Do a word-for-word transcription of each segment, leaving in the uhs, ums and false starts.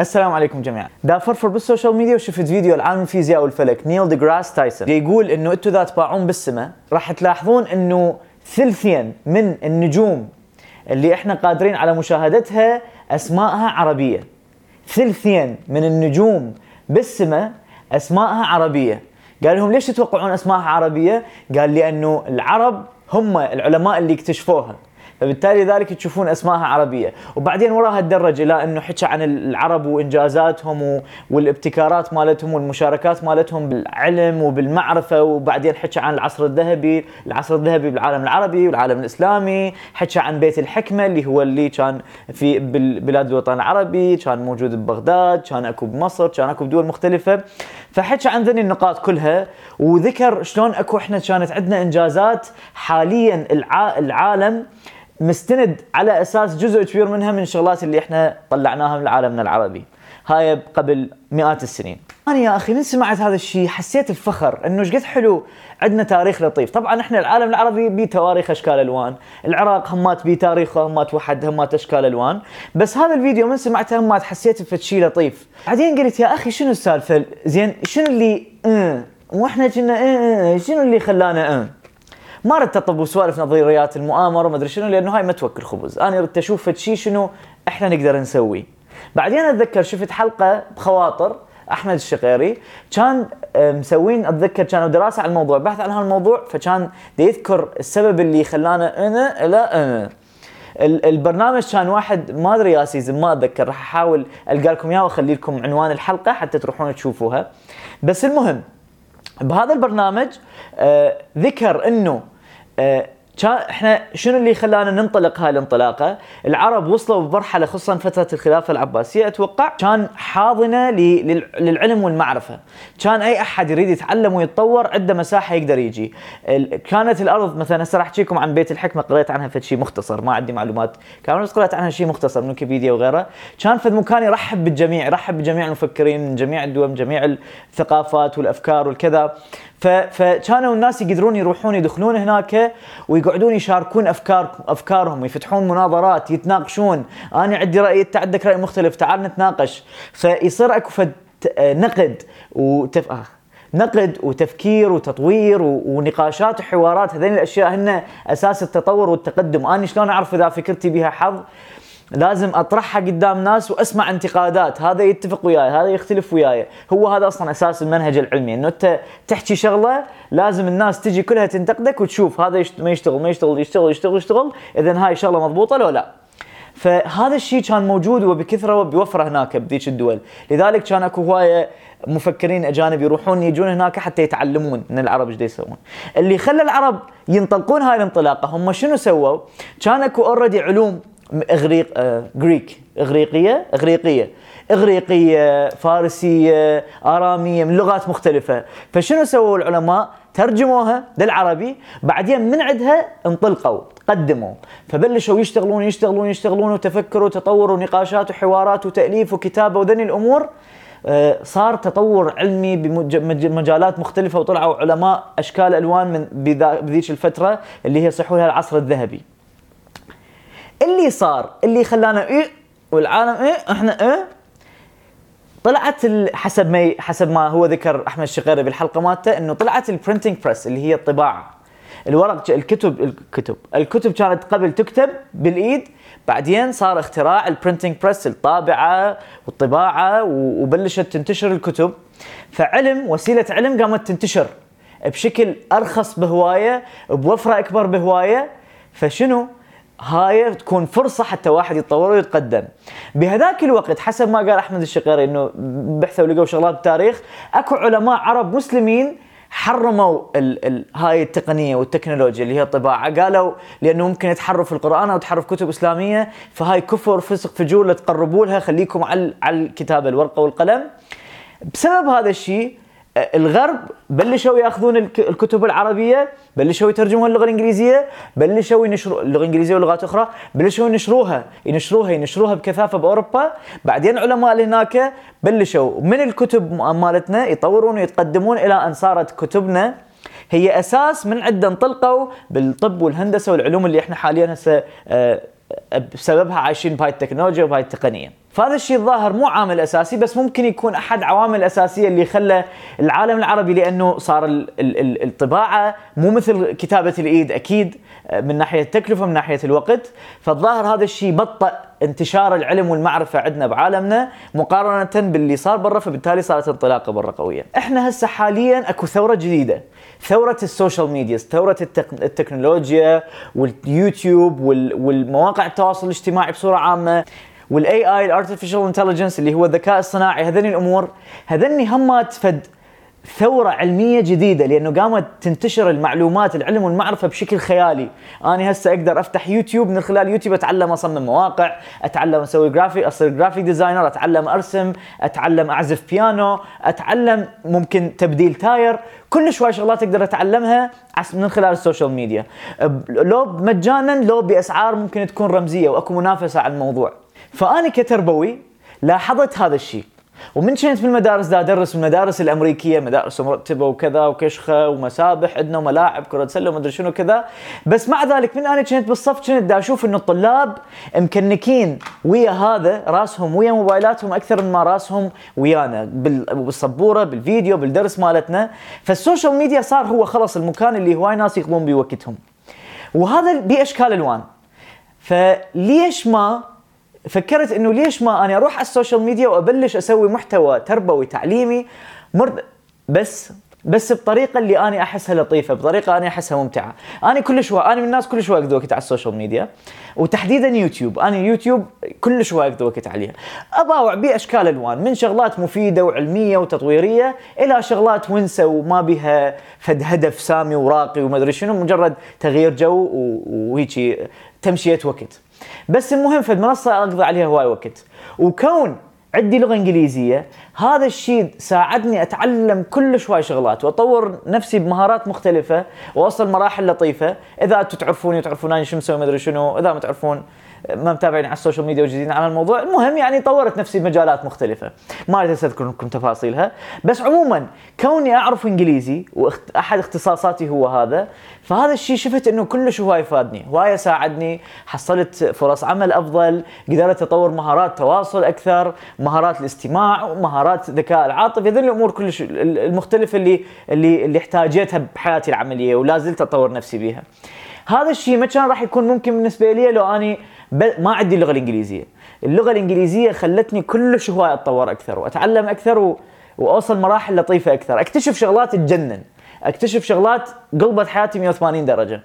السلام عليكم جميعا. دا فرفر بالسوشيال ميديا وشفت فيديو العالم الفيزياء والفلك نيل ديغراس تايسون يقول انه انتوا اذا تباعون بالسماء راح تلاحظون انه ثلثين من النجوم اللي احنا قادرين على مشاهدتها اسماءها عربية. ثلثين من النجوم بالسماء اسماءها عربية. قال لهم ليش تتوقعون اسماءها عربية؟ قال لانه العرب هم العلماء اللي اكتشفوها، فبالتالي ذلك تشوفون اسماءها عربيه. وبعدين وراها تدرج الى انه حكى عن العرب وانجازاتهم والابتكارات مالتهم والمشاركات مالتهم بالعلم وبالمعرفه، وبعدين حكى عن العصر الذهبي العصر الذهبي بالعالم العربي والعالم الاسلامي، حكى عن بيت الحكمه اللي هو اللي كان في بلاد الوطن العربي، كان موجود ببغداد، كان اكو بمصر، كان اكو بدول مختلفه. فحكى عن ذني النقاط كلها وذكر شلون اكو احنا كانت عندنا انجازات حاليا الع... العالم مستند على أساس جزء كبير منها من الشغلات اللي احنا طلعناها من عالمنا العربي هاي قبل مئات السنين. أنا يا أخي من سمعت هذا الشيء حسيت الفخر أنه شقد حلو عندنا تاريخ لطيف. طبعا احنا العالم العربي بيه تواريخ أشكال ألوان، العراق همات بيه تاريخه، همات وحد، همات أشكال ألوان، بس هذا الفيديو من سمعته همات حسيت فد شيء لطيف. بعدين قلت يا أخي شنو السالفة؟ زين شنو اللي اه وإحنا كنا اه شنو اللي خلانا اه ما ردت تطبوا سوالف نظريات المؤامرة وما أدري شنو، لأنه هاي ما توكل خبز. أنا ردت أشوف فشي شنو إحنا نقدر نسوي. بعدين أتذكر شفت حلقة بخواطر أحمد الشقيري، كان مسوين أتذكر كانوا دراسة على الموضوع، بحث عن هالموضوع، فكان يذكر السبب اللي خلانا أنا لا أنا البرنامج كان واحد ما أدري يا سيزن ما أتذكر، راح أحاول ألقى لكم إياه وأخلي لكم عنوان الحلقة حتى تروحون تشوفوها. بس المهم بهذا البرنامج آه ذكر إنه أه احنا شنو اللي خلانا ننطلق هاي الانطلاقه. العرب وصلوا بمرحله خصوصا فتره الخلافه العباسيه اتوقع كان حاضنه للعلم والمعرفه، كان اي احد يريد يتعلم ويتطور عنده مساحه يقدر يجي. كانت الارض مثلا هسه راح احكي لكم عن بيت الحكمه، قريت عنها فد شيء مختصر، ما عندي معلومات كامله بس قريت عنها شيء مختصر من ويكيبيديا وغيره. كان فد مكان يرحب بالجميع، يرحب بجميع المفكرين من جميع الدول من جميع الثقافات والافكار والكذا، فكانوا الناس يقدرون يروحون يدخلون هناك ويقعدون يشاركون أفكار أفكارهم، يفتحون مناظرات، يتناقشون، أنا عندي رأي أنت عندك رأي مختلف تعال نتناقش. فيصير أكو فد نقد وتف... آه. نقد وتفكير وتطوير ونقاشات وحوارات. هذين الأشياء هن أساس التطور والتقدم. أنا شلون أعرف إذا فكرتي بها حظ؟ لازم أطرحها قدام ناس وأسمع انتقادات، هذا يتفق وياي هذا يختلف وياي. هو هذا أصلا أساس المنهج العلمي، أنه أنت تحكي شغلة لازم الناس تجي كلها تنتقدك وتشوف هذا ما يشتغل ما يشتغل يشتغل يشتغل يشتغل إذن هاي شغلة مضبوطة لو لا. فهذا الشيء كان موجود وبكثرة وبوفرة هناك بذيك الدول، لذلك كان أكو هواية مفكرين أجانب يروحون يجون هناك حتى يتعلمون من العرب ايش يسوون. اللي خلى العرب ينطلقون هاي الانطلاقة هم شنو سووا؟ كان أكو أوريدي علوم اغريق آه، غريك اغريقيه اغريقيه اغريقيه فارسيه اراميه من لغات مختلفه. فشنو سووا العلماء؟ ترجموها للعربي، بعدين من عندها انطلقوا قدموا، فبلشوا يشتغلون يشتغلون يشتغلون وتفكروا وتطوروا نقاشات وحوارات وتاليف وكتابه وذني الامور. صار تطور علمي بمجالات مختلفه وطلعوا علماء اشكال الوان من بذيك الفتره اللي هي صحولها العصر الذهبي. اللي صار اللي خلانا ايه والعالم ايه احنا ايه طلعت حسب ما حسب ما هو ذكر احمد الشقيري بالحلقه مالته انه طلعت البرينتينج بريس اللي هي الطباعه الورق. الكتب الكتب الكتب كانت قبل تكتب بالايد، بعدين صار اختراع البرينتينج بريس الطابعه والطباعه وبلشت تنتشر الكتب. فعلم وسيله علم قامت تنتشر بشكل ارخص بهوايه بوفره اكبر بهوايه. فشنو هاي تكون فرصة حتى واحد يتطور ويتقدم بهذاك الوقت. حسب ما قال أحمد الشقيري إنه بحثوا لقوا شغلات بالتاريخ أكو علماء عرب مسلمين حرموا ال ال هاي التقنية والتكنولوجيا اللي هي الطباعة، قالوا لأنه ممكن يتحرف القرآن أو تحرف كتب إسلامية، فهاي كفر فسق فجور لا تقربوا لها، خليكم على على الكتابة الورقة والقلم. بسبب هذا الشيء الغرب بلشوا ياخذون الكتب العربيه، بلشوا يترجموها للغه الانجليزيه، بلشوا ينشروا اللغه الانجليزيه ولغات اخرى، بلشوا ينشروها ينشروها ينشروها بكثافه باوروبا. بعدين علماء هناك بلشوا من الكتب مالتنا يطورون ويتقدمون الى ان صارت كتبنا هي اساس من عندنا انطلقوا بالطب والهندسه والعلوم اللي احنا حاليا هسه بسببها عايشين بهاي التكنولوجيا وبهاي التقنيه. فهذا الشيء الظاهر مو عامل أساسي، بس ممكن يكون أحد عوامل أساسية اللي خلى العالم العربي، لأنه صار الطباعة مو مثل كتابة الإيد أكيد من ناحية التكلفة، من ناحية الوقت، فالظاهر هذا الشيء بطأ انتشار العلم والمعرفة عندنا بعالمنا مقارنة باللي صار برا، فبالتالي صارت انطلاقة برا قوية. احنا هسه حاليا اكو ثورة جديدة، ثورة السوشيال ميديا، ثورة التكنولوجيا واليوتيوب والمواقع التواصل الاجتماعي بصورة عامة، والاي اي الارتفيشال انتليجنس اللي هو الذكاء الصناعي. هذني الامور هذني هم تفد ثورة علمية جديدة، لأنه قامت تنتشر المعلومات العلم والمعرفة بشكل خيالي. أنا هسه أقدر أفتح يوتيوب، من خلال يوتيوب أتعلم أصمم مواقع، أتعلم أسوي جرافيك، أصير جرافيك ديزاينر، أتعلم أرسم، أتعلم أعزف بيانو، أتعلم ممكن تبديل تاير، كل شوي شغلات أقدر أتعلمها من خلال السوشيال ميديا، لو مجانا لو بأسعار ممكن تكون رمزية وأكو منافسة على الموضوع. فأنا كتربوي لاحظت هذا الشيء، ومن كنت في المدارس دا أدرس المدارس الأمريكية، مدارس مرتبة وكذا وكشخة ومسابح عندنا وملاعب كرة سلة ومدري شنو كذا، بس مع ذلك من أنا كنت بالصف كنت دا أشوف إنه الطلاب مكنكين ويا هذا راسهم ويا موبايلاتهم أكثر من ما راسهم ويانا بالصبورة بالفيديو بالدرس مالتنا. فالسوشيال ميديا صار هو خلص المكان اللي هواي ناس يقضون بيه وقتهم، وهذا بأشكال ألوان. فليش ما فكرت إنه ليش ما أنا أروح على السوشيال ميديا وأبلش أسوي محتوى تربوي تعليمي مرد، بس بس بطريقة اللي أنا أحسها لطيفة، بطريقة أنا أحسها ممتعة. أنا كل شوي أنا من الناس كل شوي أقضي وقت على السوشيال ميديا، وتحديدا يوتيوب. أنا يوتيوب كل شوي أقضي وقت عليها، أباوع بأشكال ألوان، من شغلات مفيدة وعلمية وتطويرية إلى شغلات ونسة وما بها فد هدف سامي وراقي ومدري شنو، مجرد تغيير جو وهيجي تمشية وقت. بس المهم في المنصة أقضي عليها هواي وقت، وكون عندي لغة إنجليزية هذا الشيء ساعدني أتعلم كل شوي شغلات وأطور نفسي بمهارات مختلفة وأوصل مراحل لطيفة. إذا أنتم تعرفوني وتعرفونني شو مسوي ما أدري شنو، إذا ما تعرفون ما متابعين على السوشيال ميديا وجديد على الموضوع، المهم يعني طورت نفسي بمجالات مختلفة ما أريد أذكركم تفاصيلها. بس عموما كوني أعرف إنجليزي وأحد اختصاصاتي هو هذا، فهذا الشيء شفت إنه كل شو هواي فادني، هواي ساعدني، حصلت فرص عمل أفضل، قدرت أطور مهارات تواصل أكثر، مهارات الاستماع ومهارات ذكاء العاطفي، هذه الأمور كل المختلفة اللي اللي اللي احتاجتها بحياتي العملية ولا زلت أطور نفسي بها. هذا الشيء ما كان راح يكون ممكن بالنسبة لي لو أنا ما عندي اللغة الإنجليزية. اللغة الإنجليزية خلتني كل شوي أتطور أكثر وأتعلم أكثر و... وأوصل مراحل لطيفة أكثر، أكتشف شغلات تجنن، أكتشف شغلات قلبت حياتي مية وثمانين درجة.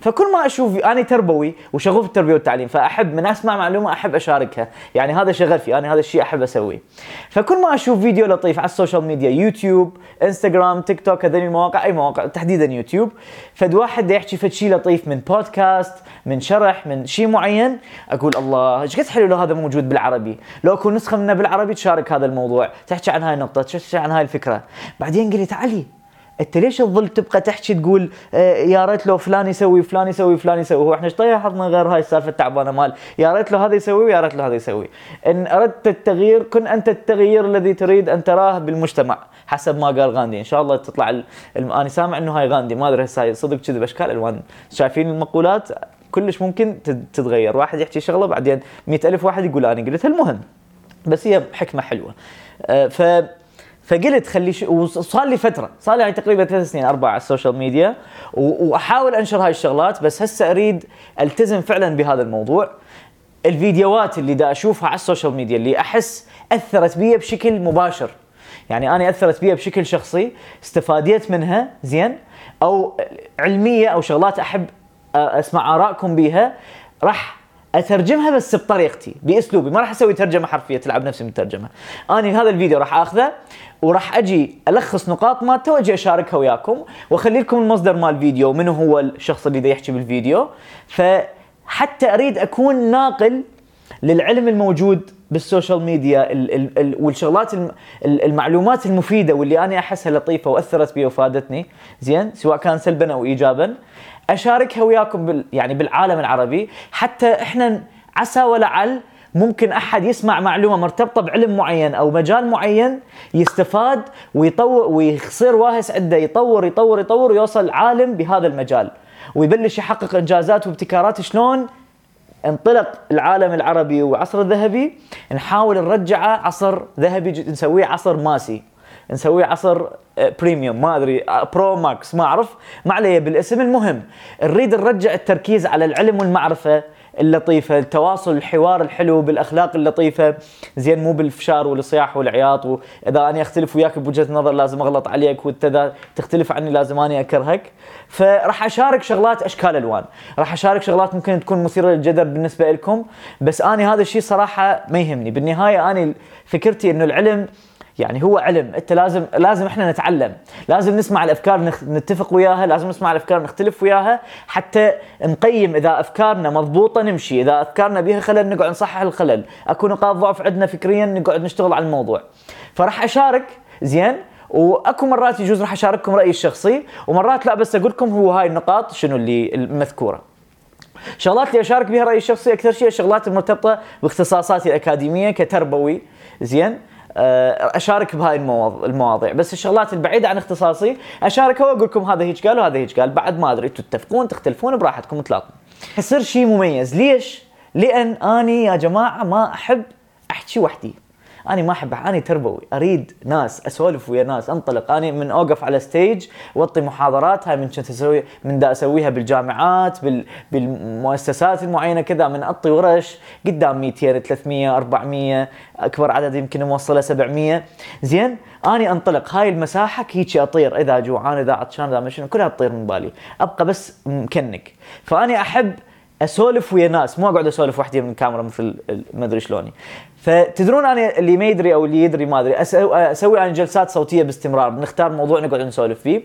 فكل ما أشوف أنا تربوي وشغوف التربية والتعليم، فأحب من أسمع معلومة أحب أشاركها، يعني هذا شغفي أنا، هذا الشيء أحب أسويه. فكل ما أشوف فيديو لطيف على السوشيال ميديا، يوتيوب، إنستغرام، تيك توك، هذين المواقع، أي مواقع تحديدا يوتيوب، فد واحد يحكي فد شيء لطيف من بودكاست، من شرح، من شيء معين، أقول الله إيش قد حلو لو هذا موجود بالعربي، لو أكون نسخة منه بالعربي تشارك هذا الموضوع، تحكي عن هاي النقطة، تحكي عن هاي الفكرة. بعدين قلت تعالي انت ليش تظل تبقى تحكي تقول آه يا ريت لو فلان يسوي فلان يسوي فلان يسوي، هو احنا ايش طيب حظنا غير هاي السالفه التعبانه مال يا ريت له هذا يسوي ويا ريت له هذا يسوي. ان اردت التغيير كن انت التغيير الذي تريد ان تراه بالمجتمع، حسب ما قال غاندي. ان شاء الله تطلع ال... انا سامع انه هاي غاندي، ما ادري هسه صدق كذب اشكال الوان، شايفين المقولات كلش ممكن تتغير، واحد يحكي شغله بعدين مئة ألف واحد يقول انا قلت. المهم بس هي حكمه حلوه. آه ف فقلت خلي ش... وصار لي فترة، صار لي يعني تقريبا ثلاث سنين أربعة على السوشيال ميديا و... وأحاول أنشر هاي الشغلات، بس هسه أريد ألتزم فعلا بهذا الموضوع. الفيديوهات اللي دا أشوفها على السوشيال ميديا اللي أحس أثرت بي بشكل مباشر، يعني أنا أثرت بي بشكل شخصي استفاديت منها زين، أو علمية، أو شغلات أحب أسمع آراءكم بيها، رح أترجمها بس بطريقتي بأسلوبي، ما راح أسوي ترجمة حرفية تلعب نفسي من الترجمة. أنا هذا الفيديو راح أخذه وراح أجي ألخص نقاط مالته وأجي أشاركها وياكم، وأخلي لكم المصدر مال الفيديو ومن هو الشخص اللي دا يحكي بالفيديو. فحتى أريد أكون ناقل للعلم الموجود بالسوشيال ميديا ال ال ال والشغلات المعلومات المفيدة واللي أنا أحسها لطيفة وأثرت بي وفادتني زين، سواء كان سلبا أو إيجابا، أشاركها وياكم بال يعني بالعالم العربي، حتى إحنا عسى ولعل ممكن أحد يسمع معلومة مرتبطة بعلم معين أو مجال معين يستفاد ويطور ويصير واهس عنده، يطور يطور يطور ويوصل عالم بهذا المجال ويبلش يحقق إنجازات وابتكارات شلون انطلق العالم العربي وعصر ذهبي نحاول نرجعه عصر ذهبي، نسويه عصر ماسي، نسويه عصر بريميوم، ما أدري برو ماكس، ما أعرف، ما عليه بالاسم. المهم نريد نرجع التركيز على العلم والمعرفة اللطيفة، التواصل، الحوار الحلو، بالأخلاق اللطيفة، زين، مو بالفشار والصياح والعياط، وإذا أنا أختلف وياك بوجهة نظر لازم أغلط عليك، وإذا تختلف عني لازم أنا أكرهك. فرح أشارك شغلات أشكال ألوان، رح أشارك شغلات ممكن تكون مثيرة للجدل بالنسبة لكم، بس أنا هذا الشيء صراحة ما يهمني. بالنهاية أنا فكرتي إنه العلم يعني هو علم، انت لازم لازم احنا نتعلم، لازم نسمع الافكار نتفق وياها، لازم نسمع الافكار نختلف وياها حتى نقيم اذا افكارنا مضبوطه نمشي، اذا افكارنا بيها خلل نقعد نصحح الخلل، اكو نقاط ضعف عندنا فكريا نقعد نشتغل على الموضوع. فراح اشارك زين، واكو مرات يجوز راح اشارككم رايي الشخصي، ومرات لا، بس اقول لكم هو هاي النقاط شنو اللي المذكوره. شغلات اللي أشارك بها رأيي الشخصي أكثر شيء الشغلات المرتبطة باختصاصاتي الأكاديمية كتربوي، زين أشارك بهاي المواضيع، بس الشغلات البعيدة عن اختصاصي أشاركها وأقول لكم هذا هيج قال وهذا هيج قال، بعد ما أدري تتفقون تختلفون براحتكم اطلاقا. يصير شيء مميز. ليش؟ لأن أني يا جماعة ما أحب أحكي وحدي، أنا ما أحب، أنا تربوي، أريد ناس أسولف ويا ناس، أنطلق أنا من أوقف على ستيج وأعطي محاضرات. هاي من كنت أسوي من دا أسويها بالجامعات بال... بالمؤسسات المعينة كذا، من أعطي ورش قدام مئتين ثلاثمية أربعمية، أكبر عدد يمكن موصله سبعمية. زين، أنا أنطلق هاي المساحة كيتشي أطير، إذا جوعان إذا عطشان إذا مشان كلها تطير من بالي، أبقى بس مكنك. فأنا أحب اسولف ويا ناس، مو اقعد اسولف وحدي من الكاميرا مثل ما ادري شلوني. فتدرون انا اللي ما يدري او اللي يدري ما ادري، اسوي انا جلسات صوتيه باستمرار، بنختار موضوع نقعد نسولف فيه.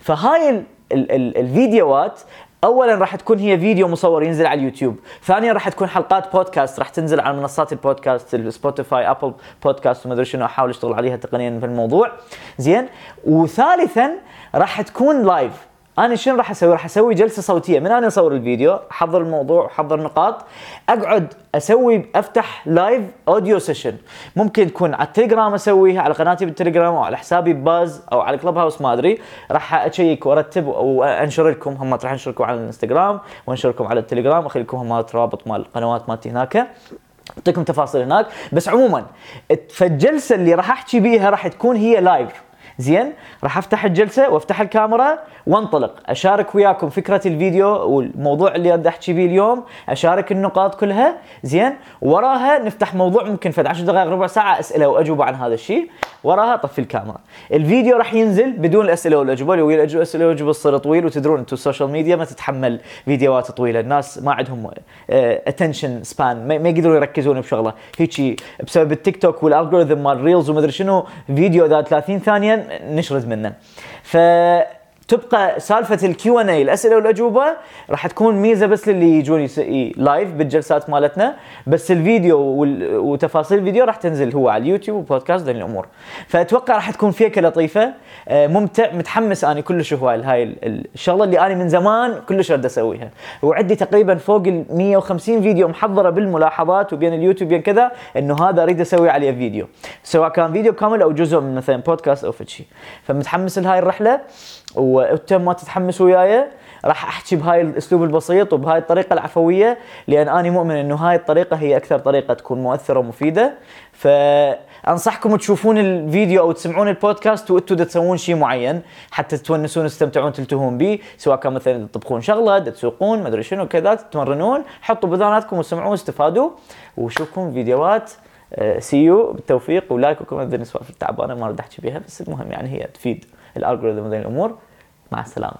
فهاي ال ال ال الفيديوهات اولا راح تكون هي فيديو مصور ينزل على اليوتيوب، ثانيا راح تكون حلقات بودكاست راح تنزل على منصات البودكاست، السبوتيفاي، ابل بودكاست، وما ادري شنو، احاول اشتغل عليها تقنيا في الموضوع. زين، وثالثا راح تكون لايف. أنا شنو راح أسوي؟ راح أسوي جلسة صوتية، من أنا أصور الفيديو، أحضر الموضوع، أحضر نقاط، أقعد أسوي، أفتح لايف أوديو سيشن، ممكن تكون على التليجرام أسويها، على قناتي بالتليجرام، أو على حسابي بباز، أو على كلب هاوس ما أدري، راح أشيك وأرتب وأنشر لكم، هم راح أنشركم على الإنستغرام وأنشركم على التليجرام، أخليكم هم رابط مال القنوات مالتي هناك، أعطيكم تفاصيل هناك. بس عموما فالجلسة اللي راح أحكي بيها راح تكون هي لايف. زين، راح افتح الجلسه وافتح الكاميرا وانطلق، اشارك وياكم فكره الفيديو والموضوع اللي بدي احكي بيه اليوم، اشارك النقاط كلها. زين، وراها نفتح موضوع ممكن في عشر دقائق ربع ساعه اسئله واجوبه عن هذا الشيء، وراها طفي الكاميرا. الفيديو راح ينزل بدون الاسئله والاجوبه، لو الاسئله والاجوبه والأجوبة تصير طويل، وتدرون انتم السوشيال ميديا ما تتحمل فيديوهات طويله، الناس ما عندهم اتنشن سبان، ما يقدرون يركزون بشغله هيك بسبب التيك توك والالجوريثم مال ريلز وما ادري شنو، فيديو ذا ثلاثين ثانيه نشرد منه. فتبقى سالفة الكيو ان اي، الأسئلة والأجوبة، راح تكون ميزة بس للي يجون لايف بالجلسات مالتنا، بس الفيديو وتفاصيل الفيديو راح تنزل هو على اليوتيوب وبودكاست ذي الأمور. فأتوقع راح تكون فيها لطيفة، ممتع، متحمس أنا كلش هواي لهاي الشغلة اللي أنا من زمان كلش أرد أسويها، وعندي تقريبا فوق ال مية وخمسين فيديو محضرة بالملاحظات وبين اليوتيوب بين كذا، إنه هذا أريد أسوي عليه فيديو، سواء كان فيديو كامل أو جزء من مثلا بودكاست أو فشي. فمتحمس لهاي الرحلة، وانت ما تتحمس وياي، راح احكي بهاي الاسلوب البسيط وبهاي الطريقه العفويه، لان انا مؤمن انه هاي الطريقه هي اكثر طريقه تكون مؤثره ومفيده. فانصحكم تشوفون الفيديو او تسمعون البودكاست وانتم تسوون شيء معين حتى تتونسون تستمتعون تلتهون به، سواء كان مثلا تطبخون شغله، تسوقون، ما ادري شنو كذا، تتمرنون، حطوا بذاناتكم وسمعوا واستفادوا، وشوفكم فيديوهات. سيو بالتوفيق ولايك وكومنت، بالنسبه للتعبانه ما راح احكي بيها، بس المهم يعني هي تفيد الالجوريثم ذي الامور. مع السلامة.